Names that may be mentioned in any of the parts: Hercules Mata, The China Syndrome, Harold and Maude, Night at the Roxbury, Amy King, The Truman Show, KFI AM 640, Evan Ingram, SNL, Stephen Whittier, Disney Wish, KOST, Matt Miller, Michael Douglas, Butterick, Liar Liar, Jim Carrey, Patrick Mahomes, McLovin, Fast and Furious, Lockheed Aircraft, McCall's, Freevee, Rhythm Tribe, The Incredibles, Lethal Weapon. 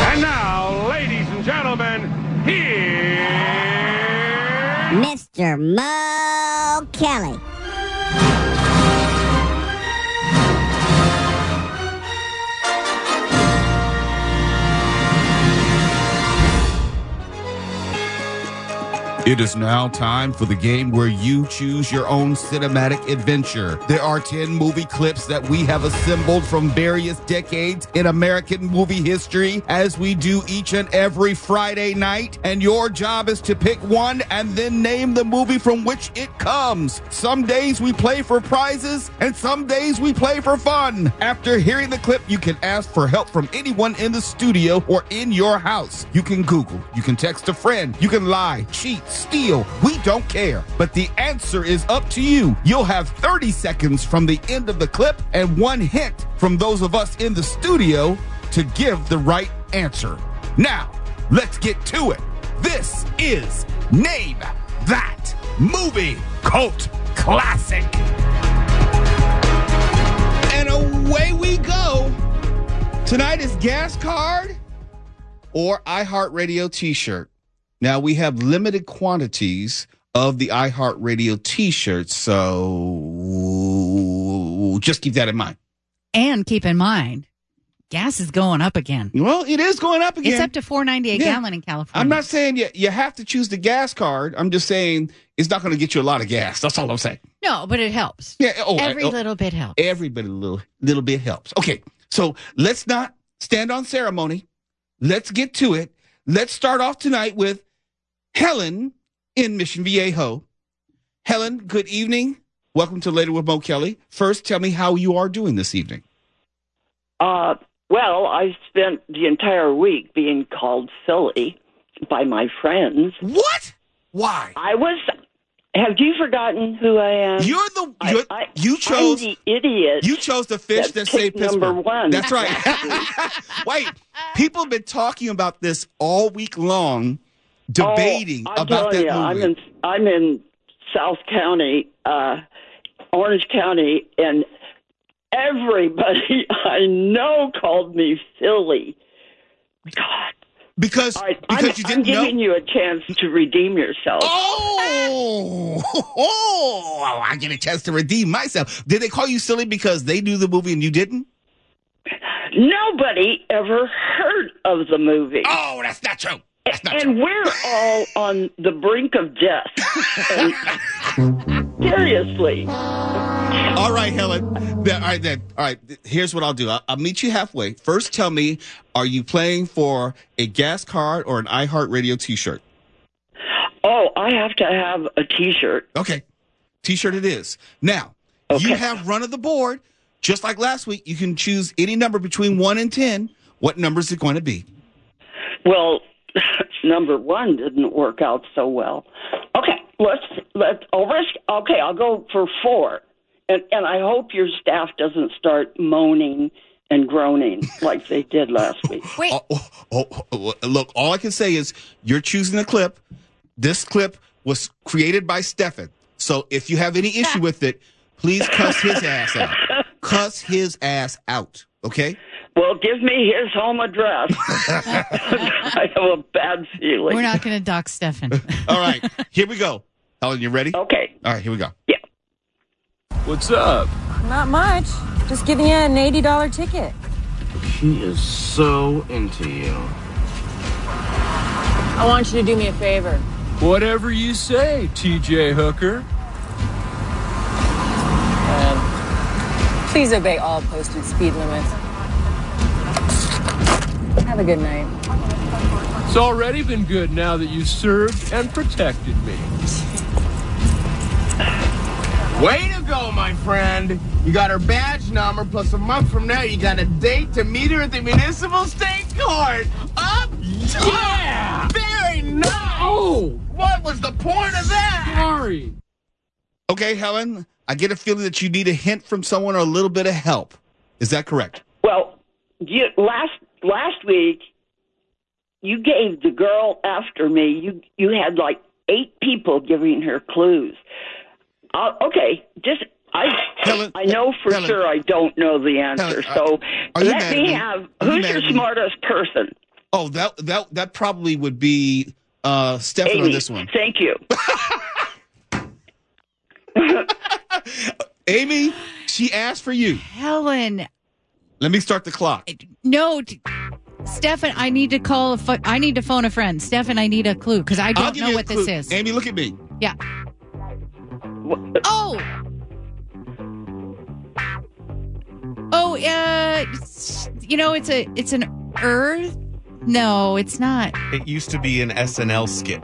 And now, ladies and gentlemen, here... Mr. Mo Kelly. It is now time for the game where you choose your own cinematic adventure. There are 10 movie clips that we have assembled from various decades in American movie history, as we do each and every Friday night. And your job is to pick one and then name the movie from which it comes. Some days we play for prizes and some days we play for fun. After hearing the clip, you can ask for help from anyone in the studio or in your house. You can Google, you can text a friend, you can lie, cheat, steal, we don't care. But the answer is up to you. You'll have 30 seconds from the end of the clip and one hint from those of us in the studio to give the right answer. Now, let's get to it. This is Name That Movie Cult Classic. And away we go. Tonight is gas card or iHeartRadio t-shirt. Now, we have limited quantities of the iHeartRadio t-shirts, so just keep that in mind. And keep in mind, gas is going up again. Well, it is going up again. It's up to $4.98 a gallon in California. I'm not saying you have to choose the gas card. I'm just saying it's not going to get you a lot of gas. That's all I'm saying. No, but it helps. Yeah, every little bit helps. Every little bit helps. Okay, so let's not stand on ceremony. Let's get to it. Let's start off tonight with Helen in Mission Viejo. Helen, good evening. Welcome to Later with Mo Kelly. First, tell me how you are doing this evening. Well, I spent the entire week being called silly by my friends. What? Why? Have you forgotten who I am? You chose. I'm the idiot. You chose The Fish That Saved Pittsburgh. Number one. That's right. Wait, people have been talking about this all week long, debating about that movie. I'm in South County, Orange County, and everybody I know called me silly. God. Because I'm giving you a chance to redeem yourself. Oh, I get a chance to redeem myself. Did they call you silly because they knew the movie and you didn't? Nobody ever heard of the movie. Oh, that's not true. That's not true. We're all on the brink of death. Seriously. All right, Helen. All right. Here's what I'll do. I'll meet you halfway. First, tell me, are you playing for a gas card or an iHeartRadio t-shirt? Oh, I have to have a t-shirt. Okay. T-shirt it is. Now, You have run of the board. Just like last week, you can choose any number between 1 and 10. What number is it going to be? Well, number 1 didn't work out so well. Okay, I'll go for 4. And I hope your staff doesn't start moaning and groaning like they did last week. Wait. Look, all I can say is you're choosing a clip. This clip was created by Stefan. So if you have any issue with it, please cuss his ass out. Cuss his ass out, okay? Well, give me his home address. I have a bad feeling. We're not going to dock Stefan. All right, here we go. Helen, you ready? Okay. All right, here we go. Yeah. What's up? Not much. Just giving you an $80 ticket. She is so into you. I want you to do me a favor. Whatever you say, TJ Hooker. Please obey all posted speed limits. Have a good night. It's already been good now that you served and protected me. Way to go, my friend. You got her badge badge number, plus a month from now, you got a date to meet her at the municipal state court. Up? Yeah! Very nice! Oh! What was the point of that? Sorry. Okay, Helen, I get a feeling that you need a hint from someone or a little bit of help. Is that correct? Well, last week, you gave the girl after me, you had like 8 people giving her clues. Helen, I know for sure I don't know the answer. Who's your smartest person? Oh, that probably would be Stephanie on this one. Thank you. Amy, she asked for you. Helen. Let me start the clock. No, Stefan, I need to phone a friend. Stefan, I need a clue because I don't know what this is. Amy, look at me. Yeah. What? It's an earth. No, it's not. It used to be an SNL skit.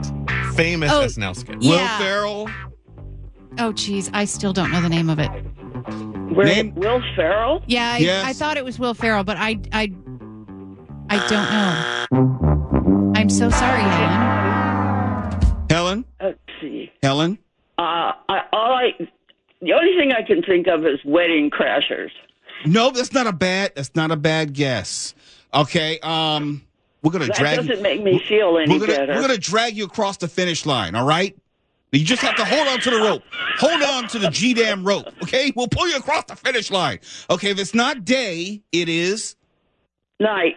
Famous SNL skit. Yeah. Will Ferrell. Oh, geez. I still don't know the name of it. Will Ferrell? Yeah, yes. I thought it was Will Ferrell, but I don't know. I'm so sorry, Helen. Helen? Let's see. Helen? The only thing I can think of is Wedding Crashers. No, that's not a bad guess. Okay, we're gonna drag. That doesn't make me feel any better. We're gonna drag you across the finish line. All right. You just have to hold on to the rope. Hold on to the G-damn rope, okay? We'll pull you across the finish line. Okay, if it's not day, it is? Night.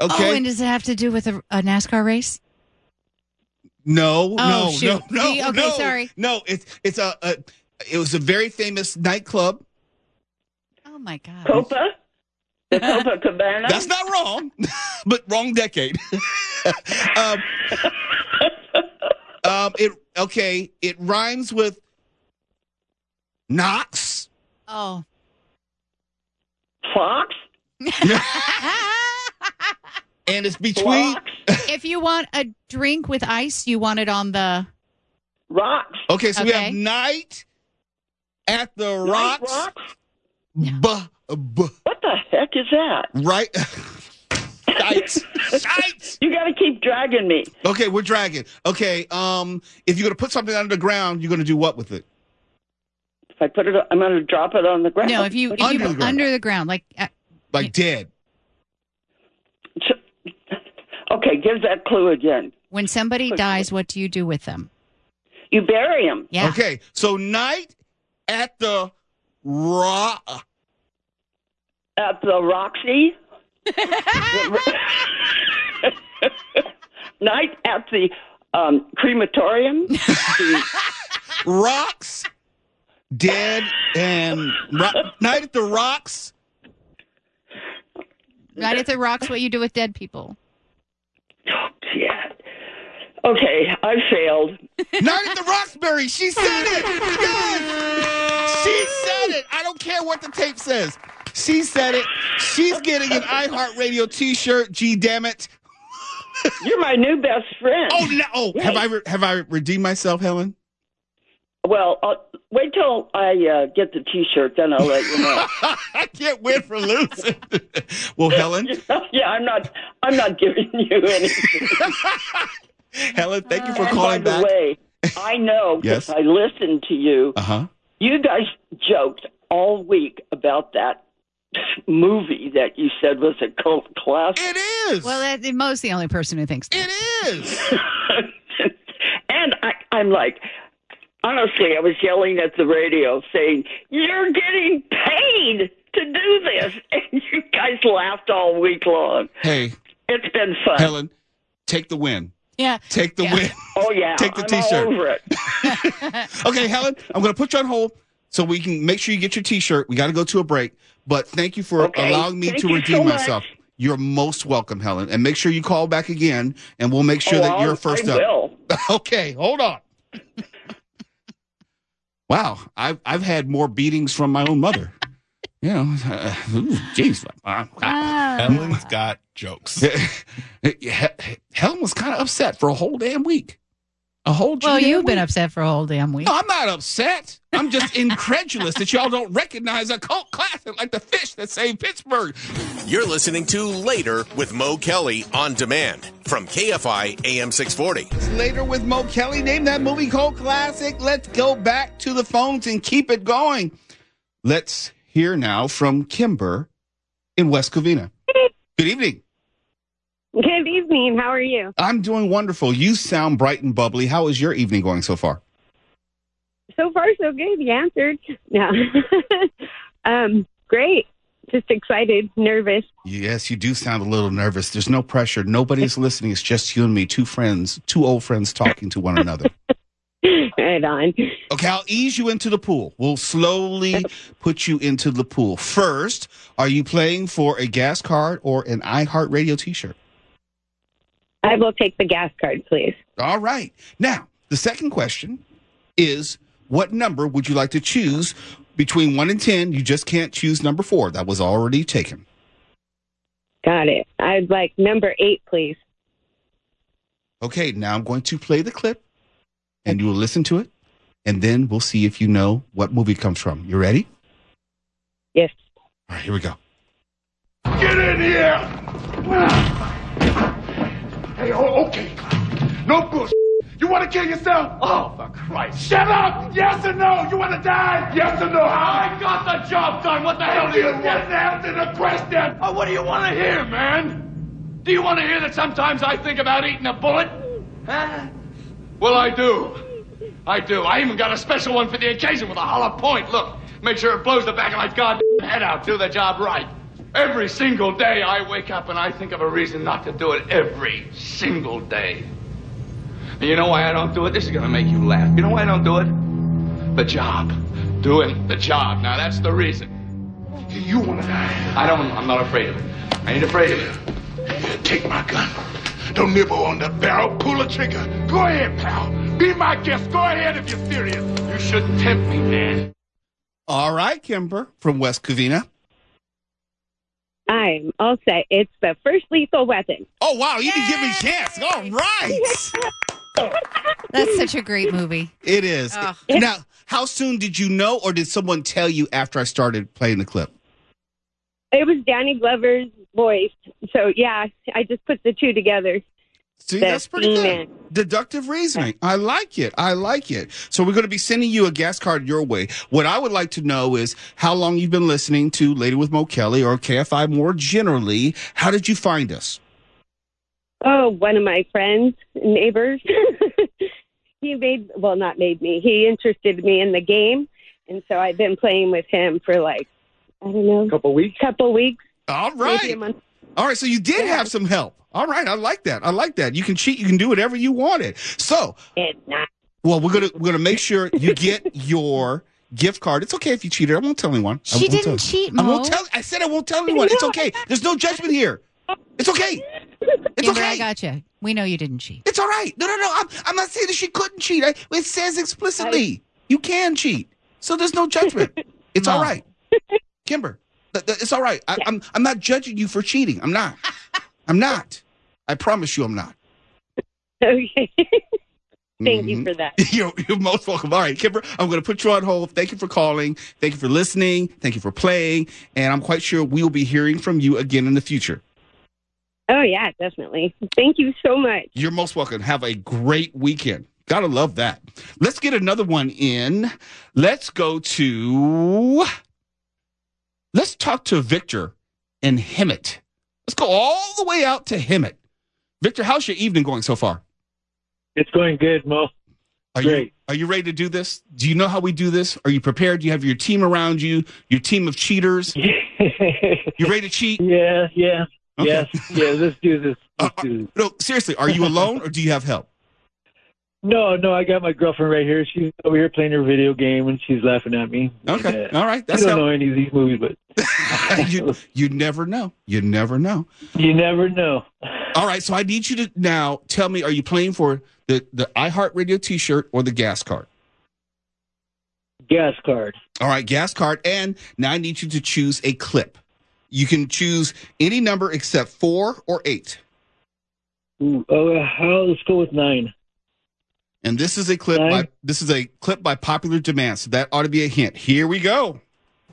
Okay. Oh, and does it have to do with a NASCAR race? No. Okay, sorry. No, it was a very famous nightclub. Oh, my God. Copa? The Copa Cabana? That's not wrong, but wrong decade. It rhymes with Knox. Oh. Fox? And it's between. Fox. If you want a drink with ice, you want it on the. Rocks. Okay, so we have Night at the Rocks. What the heck is that? Right. Shite. You got to keep dragging me. Okay, we're dragging. Okay, if you're going to put something under the ground, you're going to do what with it? If I put it, I'm going to drop it on the ground. No, if you put under the ground. Like dead. Okay, give that clue again. When somebody dies, what do you do with them? You bury them. Yeah. Okay, so Night at the Roxy. Night at the crematorium. Rocks. Dead and Night at the Rocks. Night at the Rocks, what you do with dead people. Oh, yeah. Okay, I failed. Night at the Roxbury. She said it. Yes. She said it. I don't care what the tape says. She said it. She's getting an iHeartRadio T-shirt. Gee, damn it! You're my new best friend. Oh no! Oh, yes. Have I redeemed myself, Helen? Well, wait till I get the T-shirt, then I'll let you know. I can't win for losing. Well, Helen. Yeah, I'm not giving you anything. Helen, thank you for calling back. By the way, I know because I listened to you. Uh huh. You guys joked all week about that movie that you said was a cult classic. It is. Well, Mo's the only person who thinks that. It is. And I'm like, honestly, I was yelling at the radio saying, you're getting paid to do this. And you guys laughed all week long. Hey. It's been fun. Helen, take the win. Yeah. Take the win. Oh, yeah. Take the T-shirt. All over it. Okay, Helen, I'm going to put you on hold. So we can make sure you get your T-shirt. We got to go to a break. But thank you for allowing me to redeem myself. You're most welcome, Helen. And make sure you call back again, and we'll make sure that you're first up. I will. Okay, hold on. Wow, I've had more beatings from my own mother. You know, jeez. Helen's got jokes. Helen was kind of upset for a whole damn week. A whole damn week. Well, you've been upset for a whole damn week. No, I'm not upset. I'm just incredulous that y'all don't recognize a cult classic like The Fish That Saved Pittsburgh. You're listening to Later with Mo Kelly on demand from KFI AM 640. It's Later with Mo Kelly. Name that movie cult classic. Let's go back to the phones and keep it going. Let's hear now from Kimber in West Covina. Good evening. Good evening. How are you? I'm doing wonderful. You sound bright and bubbly. How is your evening going so far? So far, so good. You answered. Yeah. Great. Just excited, nervous. Yes, you do sound a little nervous. There's no pressure. Nobody's listening. It's just you and me, two old friends talking to one another. Right on. Okay, I'll ease you into the pool. We'll slowly put you into the pool. First, are you playing for a gas card or an iHeartRadio t-shirt? I will take the gas card, please. All right. Now, the second question is, what number would you like to choose between 1 and 10? You just can't choose number 4. That was already taken. Got it. I'd like number 8, please. Okay, now I'm going to play the clip, and you will listen to it, and then we'll see if you know what movie it comes from. You ready? Yes. All right, here we go. Get in here! Hey, oh, okay. No bullshit. You want to kill yourself? Oh, for Christ. Shut up! Yes or no? You want to die? Yes or no? I got the job done. What the hell do you want? Just answer the question. Oh, what do you want to hear, man? Do you want to hear that sometimes I think about eating a bullet? Huh? Well, I do. I do. I even got a special one for the occasion with a hollow point. Look, make sure it blows the back of my goddamn head out. Do the job right. Every single day I wake up and I think of a reason not to do it every single day. And you know why I don't do it? This is going to make you laugh. You know why I don't do it? The job. Doing the job. Now, that's the reason. You want to die. I'm not afraid of it. I ain't afraid of it. Take my gun. Don't nibble on the barrel. Pull a trigger. Go ahead, pal. Be my guest. Go ahead if you're serious. You shouldn't tempt me, man. All right, Kimber from West Covina. I'm all set. It's the first Lethal Weapon. Oh, wow. You didn't give me a chance. All right. That's such a great movie. It is. Oh. Now, how soon did you know, or did someone tell you after I started playing the clip? It was Danny Glover's voice. So, yeah, I just put the two together. See, that's pretty good. Deductive reasoning. I like it. I like it. So we're going to be sending you a gas card your way. What I would like to know is how long you've been listening to Lady with Mo Kelly or KFI more generally. How did you find us? Oh, one of my friends, neighbors. He interested me in the game. And so I've been playing with him for a couple weeks. All right. Maybe a month. All right. So you did have some help. All right, I like that. I like that. You can cheat. You can do whatever you wanted. So, well, we're gonna make sure you get your gift card. It's okay if you cheated. I won't tell anyone. She didn't cheat, Mo. I said I won't tell anyone. It's okay. There's no judgment here. It's okay. It's okay. I gotcha. We know you didn't cheat. It's all right. No. I'm not saying that she couldn't cheat. It says explicitly you can cheat. So there's no judgment. It's all right, Kimber. It's all right. I'm not judging you for cheating. I'm not. I promise you I'm not. Okay. Thank you for that. You're most welcome. All right, Kimber, I'm going to put you on hold. Thank you for calling. Thank you for listening. Thank you for playing. And I'm quite sure we'll be hearing from you again in the future. Oh, yeah, definitely. Thank you so much. You're most welcome. Have a great weekend. Got to love that. Let's get another one in. Let's talk to Victor and Hemet. Let's go all the way out to Hemet. Victor, how's your evening going so far? It's going good, Mo. Great. Are you ready to do this? Do you know how we do this? Are you prepared? Do you have your team around you, your team of cheaters? You ready to cheat? Yeah. Okay. Yeah, let's do this. No, seriously, are you alone or do you have help? No, I got my girlfriend right here. She's over here playing her video game, and she's laughing at me. Okay, all right. I don't know any of these movies, but... you never know. You never know. All right, so I need you to now tell me, are you playing for the iHeartRadio t-shirt or the gas card? Gas card. All right, gas card. And now I need you to choose a clip. You can choose any number except 4 or 8. Let's go with 9. And this is a clip. Okay. This is a clip by popular demand. So that ought to be a hint. Here we go.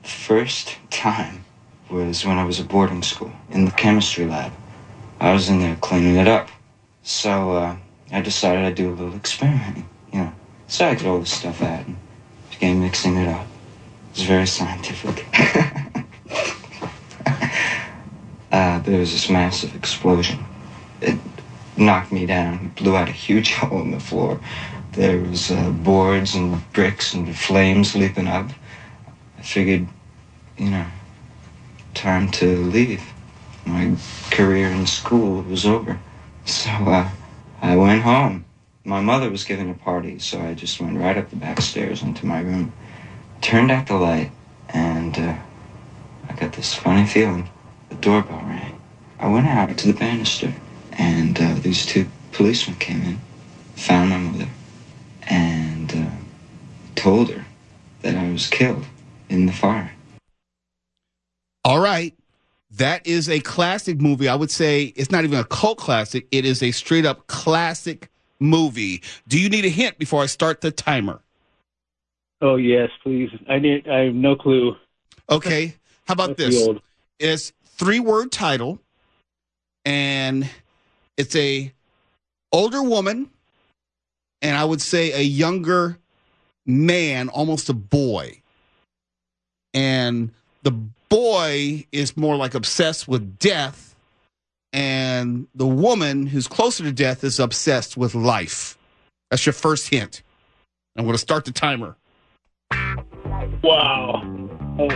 First time was when I was at boarding school in the chemistry lab. I was in there cleaning it up. So I decided I'd do a little experimenting, you know. So I got all the stuff out and began mixing it up. It was very scientific. There was this massive explosion. It knocked me down, blew out a huge hole in the floor. There was boards and bricks and flames leaping up. I figured, you know, time to leave. My career in school was over. So I went home. My mother was giving a party, so I just went right up the back stairs into my room, turned out the light, and I got this funny feeling. The doorbell rang. I went out to the banister, and these two policemen came in, found my mother, and told her that I was killed in the fire. All right. That is a classic movie. I would say it's not even a cult classic. It is a straight-up classic movie. Do you need a hint before I start the timer? Oh, yes, please. I have no clue. Okay. How about this? It's three-word title, and it's a older woman, and I would say a younger man, almost a boy. And the boy is more like obsessed with death, and the woman who's closer to death is obsessed with life. That's your first hint. I'm going to start the timer. Wow. Oh.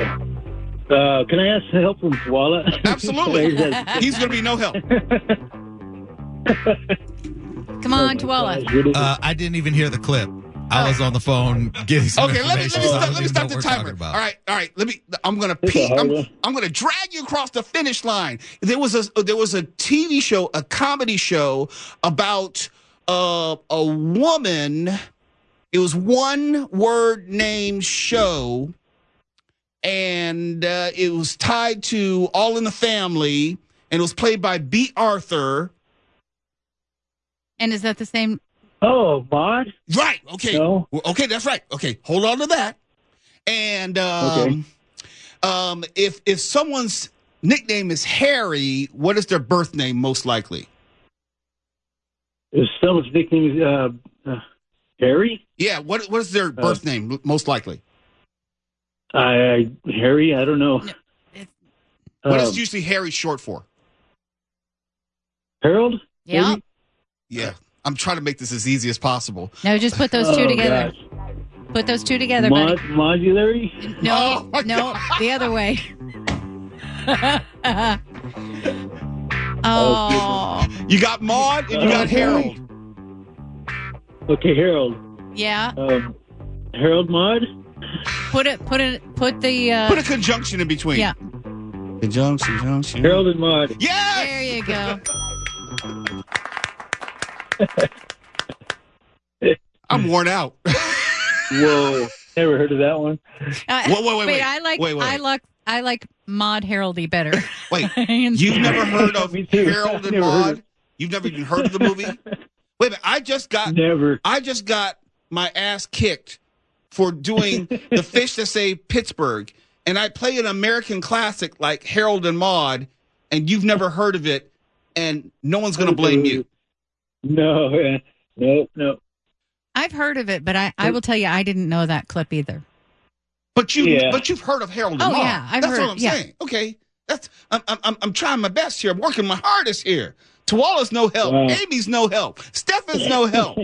Can I ask for help from Swalla? Absolutely. He's going to be no help. Come on, Twala. I didn't even hear the clip. I was on the phone getting some information. Okay, let me stop the timer. All right. I'm going to drag you across the finish line. There was a TV show, a comedy show about a woman. It was one word name show, and it was tied to All in the Family, and it was played by Bea Arthur. And is that the same? Oh, Maude? Right. Okay. No. Okay, that's right. Okay, hold on to that. And if someone's nickname is Harry, what is their birth name most likely? If someone's nickname is Harry? Yeah, what is their birth name most likely? Harry, I don't know. What is usually Harry short for? Harold? Yeah. Harry? Yeah. I'm trying to make this as easy as possible. No, just put those two together. Gosh. Put those two together, buddy. Modulary? No, the other way. Oh. You got Maude and you got Harold. Okay, Harold. Yeah. Harold Maude? Put a conjunction in between. Yeah. Conjunction. Harold and Maude. Yes! There you go. I'm worn out. Whoa! Never heard of that one. Wait! I like Maude Haroldy better. Wait, you've never heard of Harold and Maude? You've never even heard of the movie? Wait a minute! I just got my ass kicked for doing The Fish That Saved Pittsburgh, and I play an American classic like Harold and Maude, and you've never heard of it, and no one's going to blame you. No. I've heard of it, but I will tell you I didn't know that clip either. But you've heard of Harold and Maude. Oh yeah, That's what I'm saying. Okay, I'm trying my best here. I'm working my hardest here. Tawala's no help. Wow. Amy's no help. Stefan's no help.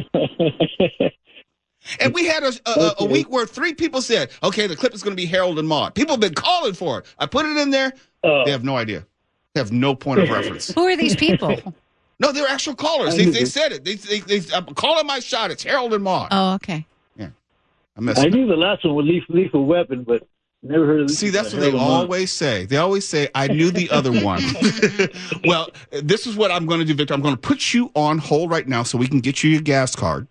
And we had a week where three people said, "Okay, the clip is going to be Harold and Maude." People have been calling for it. I put it in there. They have no idea. They have no point of reference. Who are these people? No, they're actual callers. They said it. I'm calling my shot. It's Harold and Maude. Oh, okay. Yeah. I knew the last one was Lethal Weapon, but never heard of this. See, that's what they always say. They always say, I knew the other one. Well, this is what I'm going to do, Victor. I'm going to put you on hold right now so we can get you your gas card.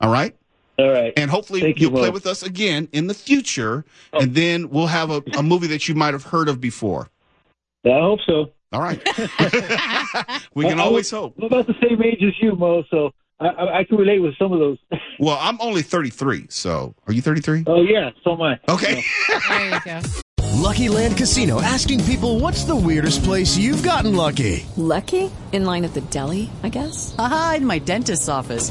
All right? All right. And hopefully you'll play with us again in the future, and then we'll have a movie that you might have heard of before. Yeah, I hope so. All right. We can always hope. I'm about the same age as you, Mo, so I can relate with some of those. Well, I'm only 33, so are you 33? Oh, yeah, so am I. Okay. So. There you go. Lucky Land Casino, asking people, what's the weirdest place you've gotten lucky? Lucky? In line at the deli, I guess? Aha, in my dentist's office.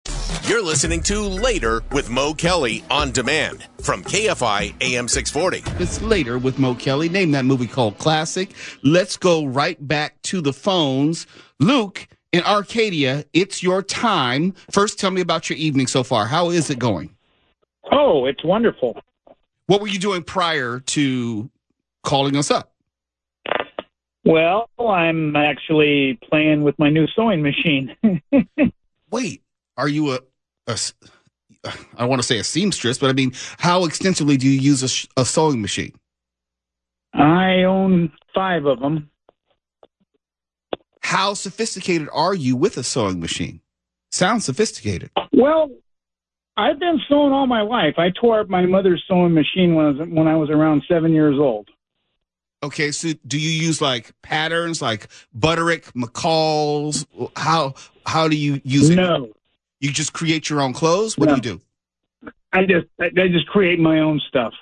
You're listening to Later with Mo Kelly on demand from KFI AM 640. It's Later with Mo Kelly. Name that movie called Classic. Let's go right back to the phones. Luke in Arcadia, it's your time. First, tell me about your evening so far. How is it going? Oh, it's wonderful. What were you doing prior to calling us up? Well, I'm actually playing with my new sewing machine. Wait, are you I want to say a seamstress, but I mean, how extensively do you use a sewing machine? I own 5 of them. How sophisticated are you with a sewing machine? Sounds sophisticated. Well, I've been sewing all my life. I tore up my mother's sewing machine when I was around 7 years old. Okay, so do you use like patterns, like Butterick, McCall's? How do you use it? No, you just create your own clothes. What do you do? I just create my own stuff.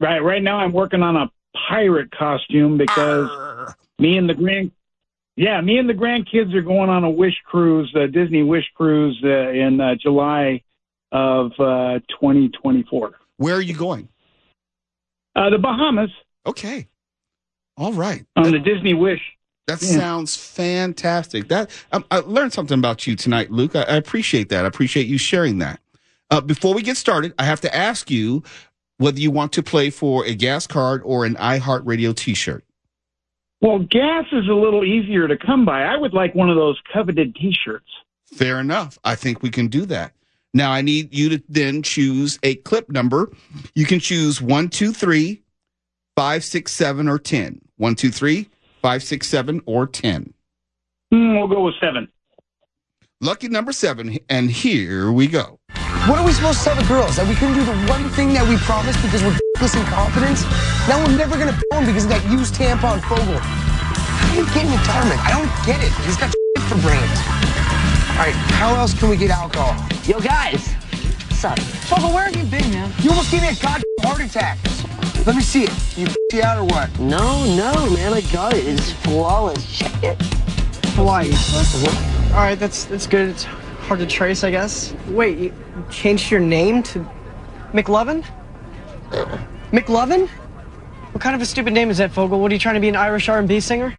Right now, I'm working on a pirate costume because me and the grandkids are going on a Wish cruise, a Disney Wish cruise in July. Of 2024. Where are you going? The Bahamas. Okay. All right. On the Disney Wish. That sounds fantastic. I learned something about you tonight, Luke. I appreciate that. I appreciate you sharing that. Before we get started, I have to ask you whether you want to play for a gas card or an iHeartRadio T-shirt. Well, gas is a little easier to come by. I would like one of those coveted T-shirts. Fair enough. I think we can do that. Now, I need you to then choose a clip number. You can choose 1, 2, 3, 5, 6, 7, or 10. 1, 2, 3, 5, 6, 7, or 10. We'll go with 7. Lucky number 7, and here we go. What are we supposed to tell the girls? That we couldn't do the one thing that we promised because we're d***less incompetence? Now we're never going to f*** him because of that used tampon Fogel. How do you get in retirement? I don't get it. He's got s*** for brains. All right, how else can we get alcohol? Yo, guys. What's up? Bubba, where have you been, man? You almost gave me a goddamn heart attack. Let me see it. You f***ed out or what? No, man, I got it. It's flawless. Check it. Hawaii. All right, that's good. It's hard to trace, I guess. Wait, you changed your name to McLovin? McLovin? What kind of a stupid name is that, Fogel? What, are you trying to be an Irish R&B singer?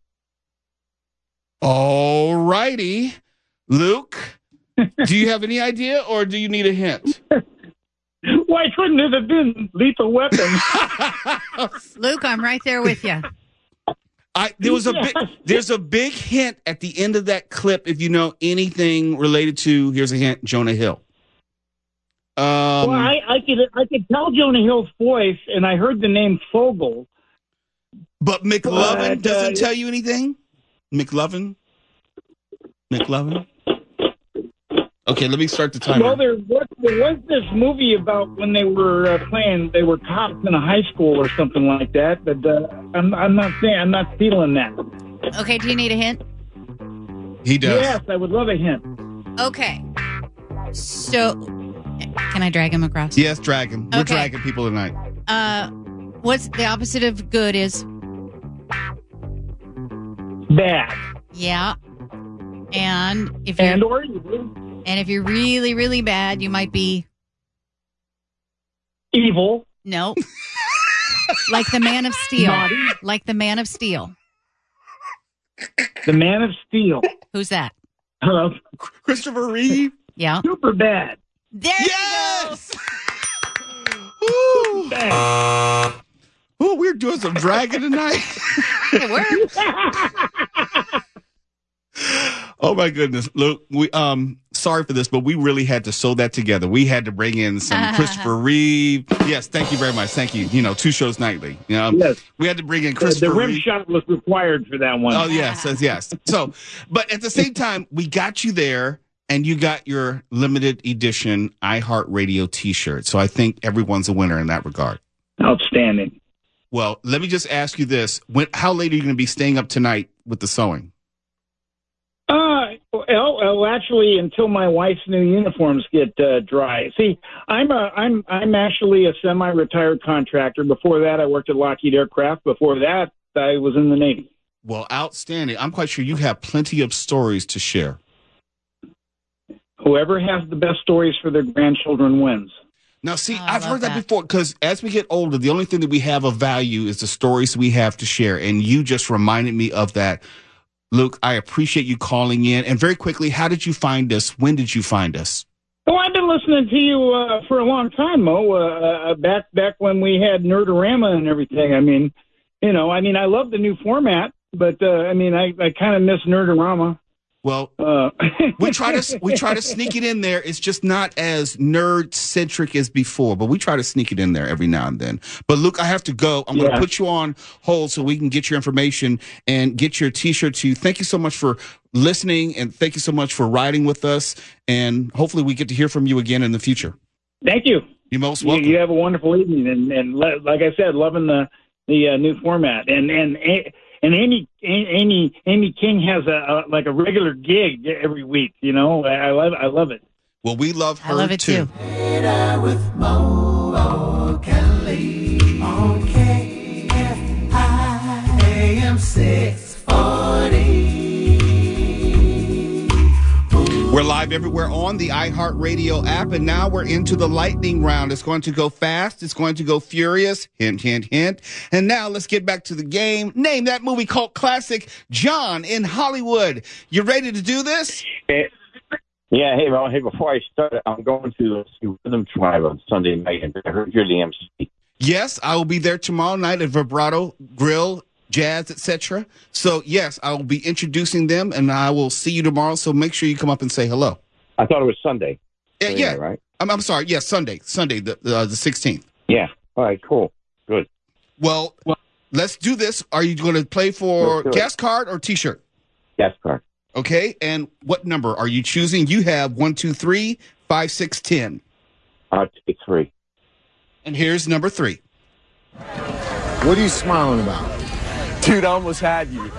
All righty. Luke, do you have any idea or do you need a hint? Why couldn't it have been Lethal Weapon? Luke, I'm right there with you. There's a big hint at the end of that clip if you know anything related to, here's a hint, Jonah Hill. Well, I could tell Jonah Hill's voice and I heard the name Fogel. But McLovin doesn't tell you anything? McLovin? Okay, let me start the timer. Well, there was this movie about when they were playing, they were cops in a high school or something like that, but I'm not feeling that. Okay, do you need a hint? He does. Yes, I would love a hint. Okay. So, can I drag him across? Yes, drag him. Okay. We're dragging people tonight. What's the opposite of good is? Bad. Yeah. And if you're really, really bad, you might be evil. No. Like the Man of Steel. The Man of Steel. Who's that? Hello. Christopher Reeve. Yeah. Superbad. There you go. Bad. Oh, we're doing some dragging tonight. It works. Oh, my goodness, Luke. sorry for this, but we really had to sew that together. We had to bring in some Christopher Reeve. Yes, thank you very much. Thank you. You know, two shows nightly. You know, yes. We had to bring in Christopher Reeve. The rim shot was required for that one. Oh, yes, yes. So, but at the same time, we got you there. And you got your limited edition iHeartRadio T-shirt. So I think everyone's a winner in that regard. Outstanding. Well, let me just ask you this. How late are you going to be staying up tonight with the sewing? Actually, until my wife's new uniforms get dry. See, I'm actually a semi-retired contractor. Before that, I worked at Lockheed Aircraft. Before that, I was in the Navy. Well, outstanding. I'm quite sure you have plenty of stories to share. Whoever has the best stories for their grandchildren wins. Now, see, I've heard that before, because as we get older, the only thing that we have of value is the stories we have to share. And you just reminded me of that. Luke, I appreciate you calling in. And very quickly, how did you find us? When did you find us? Oh, I've been listening to you for a long time, Mo, back when we had Nerd-O-Rama and everything. I mean, you know, I love the new format, but, I kind of miss Nerd-O-Rama. Well, we try to sneak it in there. It's just not as nerd-centric as before, but we try to sneak it in there every now and then. But, Luke, I have to go. I'm going to put you on hold so we can get your information and get your T-shirt to you. Thank you so much for listening, and thank you so much for riding with us. And hopefully we get to hear from you again in the future. Thank you. You're most welcome. You have a wonderful evening. And like I said, loving the new format. And Amy King has a regular gig every week. You know, I love it. Well, we love her. I love it too. With Mo Kelly on KFI AM 640. We're live everywhere on the iHeartRadio app, and now we're into the lightning round. It's going to go fast. It's going to go furious. Hint, hint, hint. And now let's get back to the game. Name that movie cult classic, John in Hollywood. You ready to do this? Hey, Ron. Hey, before I start, I'm going to see Rhythm Tribe on Sunday night, and I heard you're the MC. Yes, I will be there tomorrow night at Vibrato Grill. Jazz, etc. So, yes, I will be introducing them, and I will see you tomorrow. So make sure you come up and say hello. I thought it was Sunday. Yeah. Right? I'm sorry. Yeah, Sunday, the 16th. Yeah. All right, cool. Good. Well, let's do this. Are you going to play for guest card or T-shirt? Guest card. Okay, and what number are you choosing? You have 1, 2, 3, 5, 6, 10. I'll take 3. And here's number 3. What are you smiling about? Dude, I almost had you. You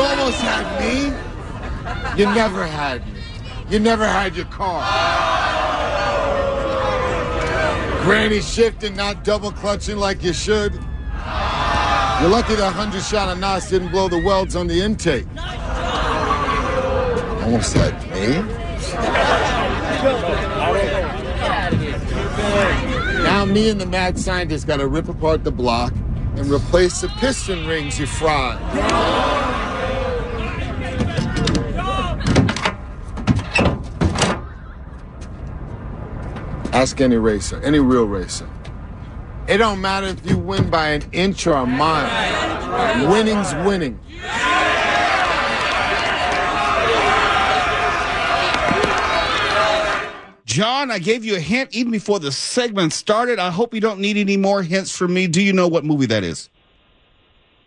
almost had me? You never had me. You never had your car. Granny shifting, not double clutching like you should. You're lucky the 100 shot of Nas didn't blow the welds on the intake. Almost had me? Now me and the mad scientist gotta rip apart the block and replace the piston rings you fried. Ask any racer, any real racer. It don't matter if you win by an inch or a mile. Winning's winning. John, I gave you a hint even before the segment started. I hope you don't need any more hints from me. Do you know what movie that is?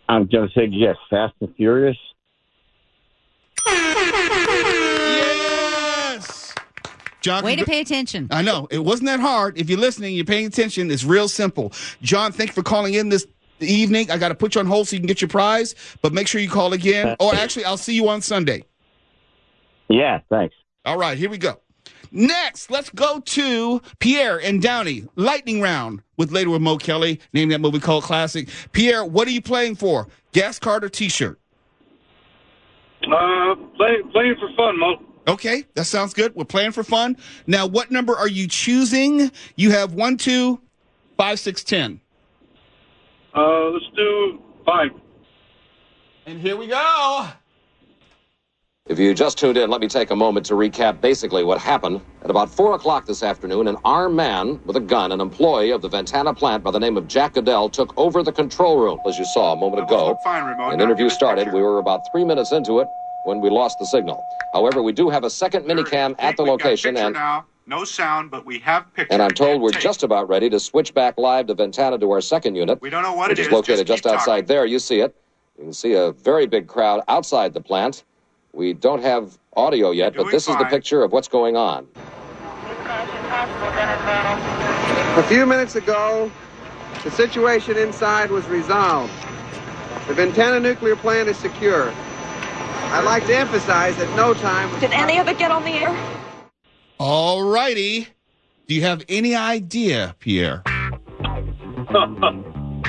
I'm going to say yes, Fast and Furious. Yes! John, way to pay attention. I know. It wasn't that hard. If you're listening, you're paying attention. It's real simple. John, thank you for calling in this evening. I got to put you on hold so you can get your prize, but make sure you call again. Or actually, I'll see you on Sunday. Yeah, thanks. All right, here we go. Next, let's go to Pierre and Downey. Lightning round with later with Mo Kelly. Name that movie called classic. Pierre, what are you playing for? Gas card or T-shirt? Playing for fun, Mo. Okay, that sounds good. We're playing for fun. Now, what number are you choosing? You have 1, 2, 5, 6, 10. Let's do 5. And here we go. If you just tuned in, let me take a moment to recap basically what happened. At about 4 o'clock this afternoon, an armed man with a gun, an employee of the Ventana plant by the name of Jack Goodell, took over the control room, as you saw a moment ago. An interview started. We were about 3 minutes into it when we lost the signal. However, we do have a second minicam at the location. And now, no sound, but we have pictures. And I'm told we're just about ready to switch back live to Ventana to our second unit. We don't know what it is. Which is located just outside there. You see it. You can see a very big crowd outside the plant. We don't have audio yet, but this is the picture of what's going on. A few minutes ago, the situation inside was resolved. The Ventana nuclear plant is secure. I'd like to emphasize that no time... Did any of it get on the air? All righty. Do you have any idea, Pierre? No, I'm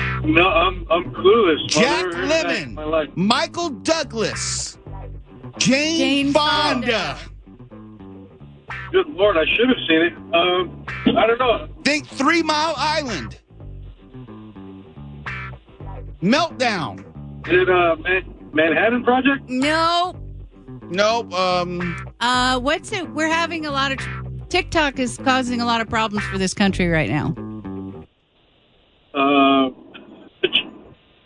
clueless. Jack Lemmon, Michael Douglas, Jane Fonda. Good Lord, I should have seen it. I don't know. Think 3 Mile Island. Meltdown. Is it Manhattan Project? No. Nope. What's it? We're having a lot of... TikTok is causing a lot of problems for this country right now.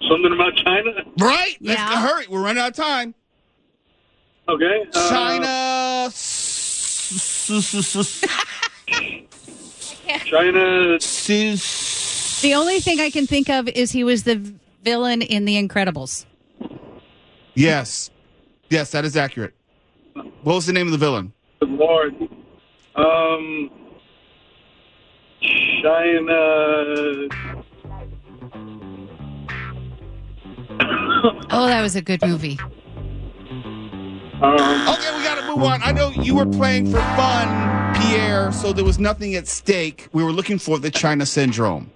Something about China? Right. Yeah. Let's hurry. We're running out of time. Okay. China... China... The only thing I can think of is he was the villain in The Incredibles. Yes. Yes, that is accurate. What was the name of the villain? Good Lord. China... Oh, that was a good movie. Okay, we got to move on. I know you were playing for fun, Pierre, so there was nothing at stake. We were looking for The China Syndrome,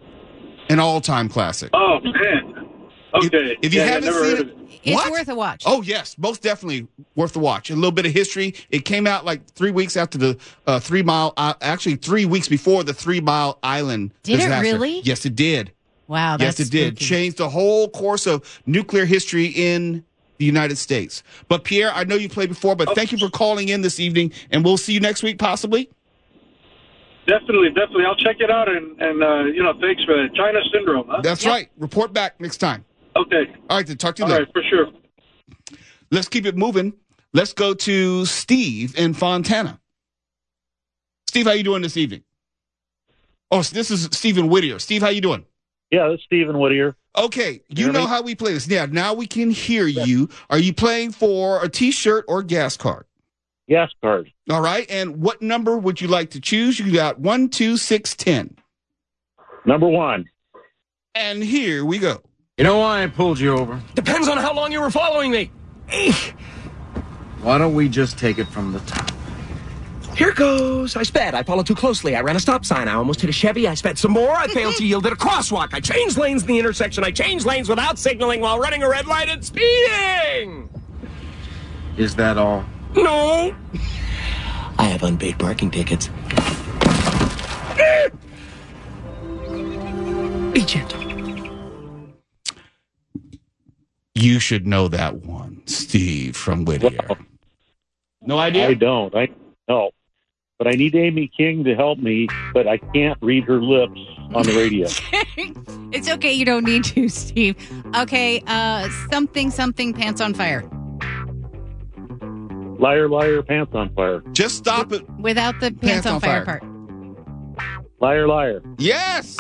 an all-time classic. Oh, man. Okay. If you haven't seen it, it's worth a watch. Oh, yes, most definitely worth a watch. A little bit of history. It came out like 3 weeks after the 3 Mile, actually 3 weeks before the 3 Mile Island disaster. Did it really? Yes, it did. Wow, that's yes, it did. Spooky. Changed the whole course of nuclear history in the United States. But, Pierre, I know you played before, but thank you for calling in this evening, and we'll see you next week, possibly. Definitely, definitely. I'll check it out, and thanks for that. China Syndrome, huh? That's right. Report back next time. Okay. All right, then. Talk to you later. All right, for sure. Let's keep it moving. Let's go to Steve in Fontana. Steve, how you doing this evening? Oh, this is Stephen Whittier. Steve, how you doing? Yeah, it's Stephen Whittier. Okay, you know how we play this. Yeah, now we can hear you. Are you playing for a T-shirt or gas card? Gas card. All right, and what number would you like to choose? You got 1, 2, 6, 10. Number 1. And here we go. You know why I pulled you over? Depends on how long you were following me. Eek. Why don't we just take it from the top? Here goes. I sped. I followed too closely. I ran a stop sign. I almost hit a Chevy. I sped some more. I failed to yield at a crosswalk. I changed lanes in the intersection. I changed lanes without signaling while running a red light and speeding. Is that all? No. I have unpaid parking tickets. Be gentle. You should know that one, Steve from Whittier. Well, no idea? I don't. No, but I need Amy King to help me, but I can't read her lips on the radio. It's okay. You don't need to, Steve. Okay, something, pants on fire. Liar, liar, pants on fire. Just stop it. Without the pants on fire part. Liar, liar. Yes!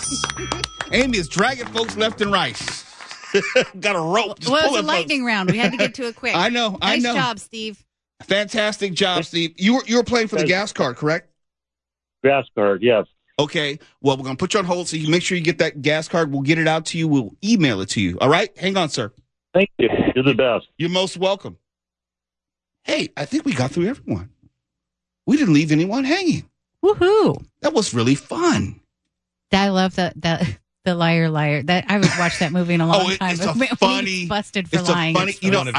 Amy is dragging folks left and right. Got a rope. Just well, it was a lightning round. We had to get to it quick. I know. Nice job, Steve. Fantastic job, Steve. You were playing for the gas card, correct? Gas card, yes. Okay. Well, we're going to put you on hold, so you make sure you get that gas card. We'll get it out to you. We'll email it to you. All right? Hang on, sir. Thank you. You're the best. You're most welcome. Hey, I think we got through everyone. We didn't leave anyone hanging. Woohoo. That was really fun. I love that. The Liar, Liar. That I would watch that movie in a long time. It's funny. Busted for lying. Funny, one of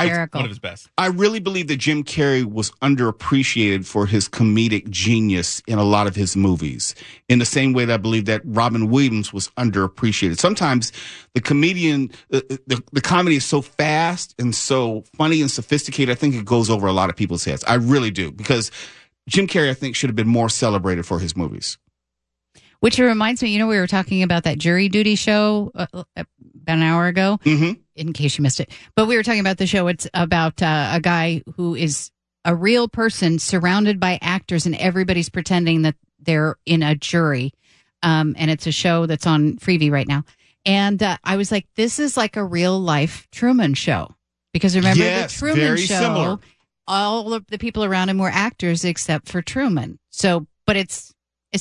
his best. I really believe that Jim Carrey was underappreciated for his comedic genius in a lot of his movies. In the same way that I believe that Robin Williams was underappreciated. Sometimes the comedian, the comedy is so fast and so funny and sophisticated. I think it goes over a lot of people's heads. I really do, because Jim Carrey, I think, should have been more celebrated for his movies. Which reminds me, we were talking about that jury duty show about an hour ago. Mm-hmm. in case you missed it. But we were talking about the show. It's about a guy who is a real person surrounded by actors, and everybody's pretending that they're in a jury. And it's a show that's on Freevee right now. And I was like, this is like a real life Truman Show. Because remember, the Truman Show, similar. All of the people around him were actors except for Truman. So, but it's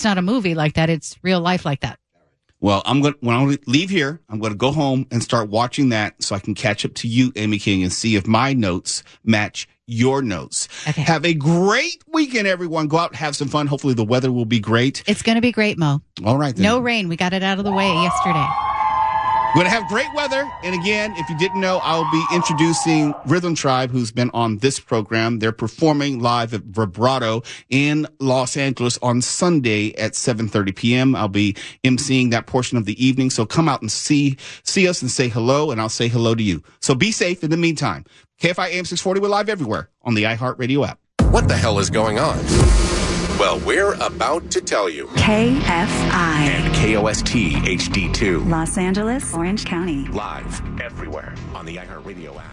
not a movie like that. It's real life like that. Well, when I leave here, I'm going to go home and start watching that so I can catch up to you, Amy King, and see if my notes match your notes. Okay. Have a great weekend, everyone. Go out, have some fun. Hopefully the weather will be great. It's going to be great, Mo. All right, then. No rain. We got it out of the way yesterday. We're going to have great weather. And again, if you didn't know, I'll be introducing Rhythm Tribe, who's been on this program. They're performing live at Vibrato in Los Angeles on Sunday at 7:30 p.m. I'll be emceeing that portion of the evening. So come out and see us and say hello, and I'll say hello to you. So be safe in the meantime. KFI AM 640, we're live everywhere on the iHeartRadio app. What the hell is going on? Well, we're about to tell you. KFI. And KOST HD2. Los Angeles, Orange County. Live everywhere on the iHeartRadio app.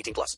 18+.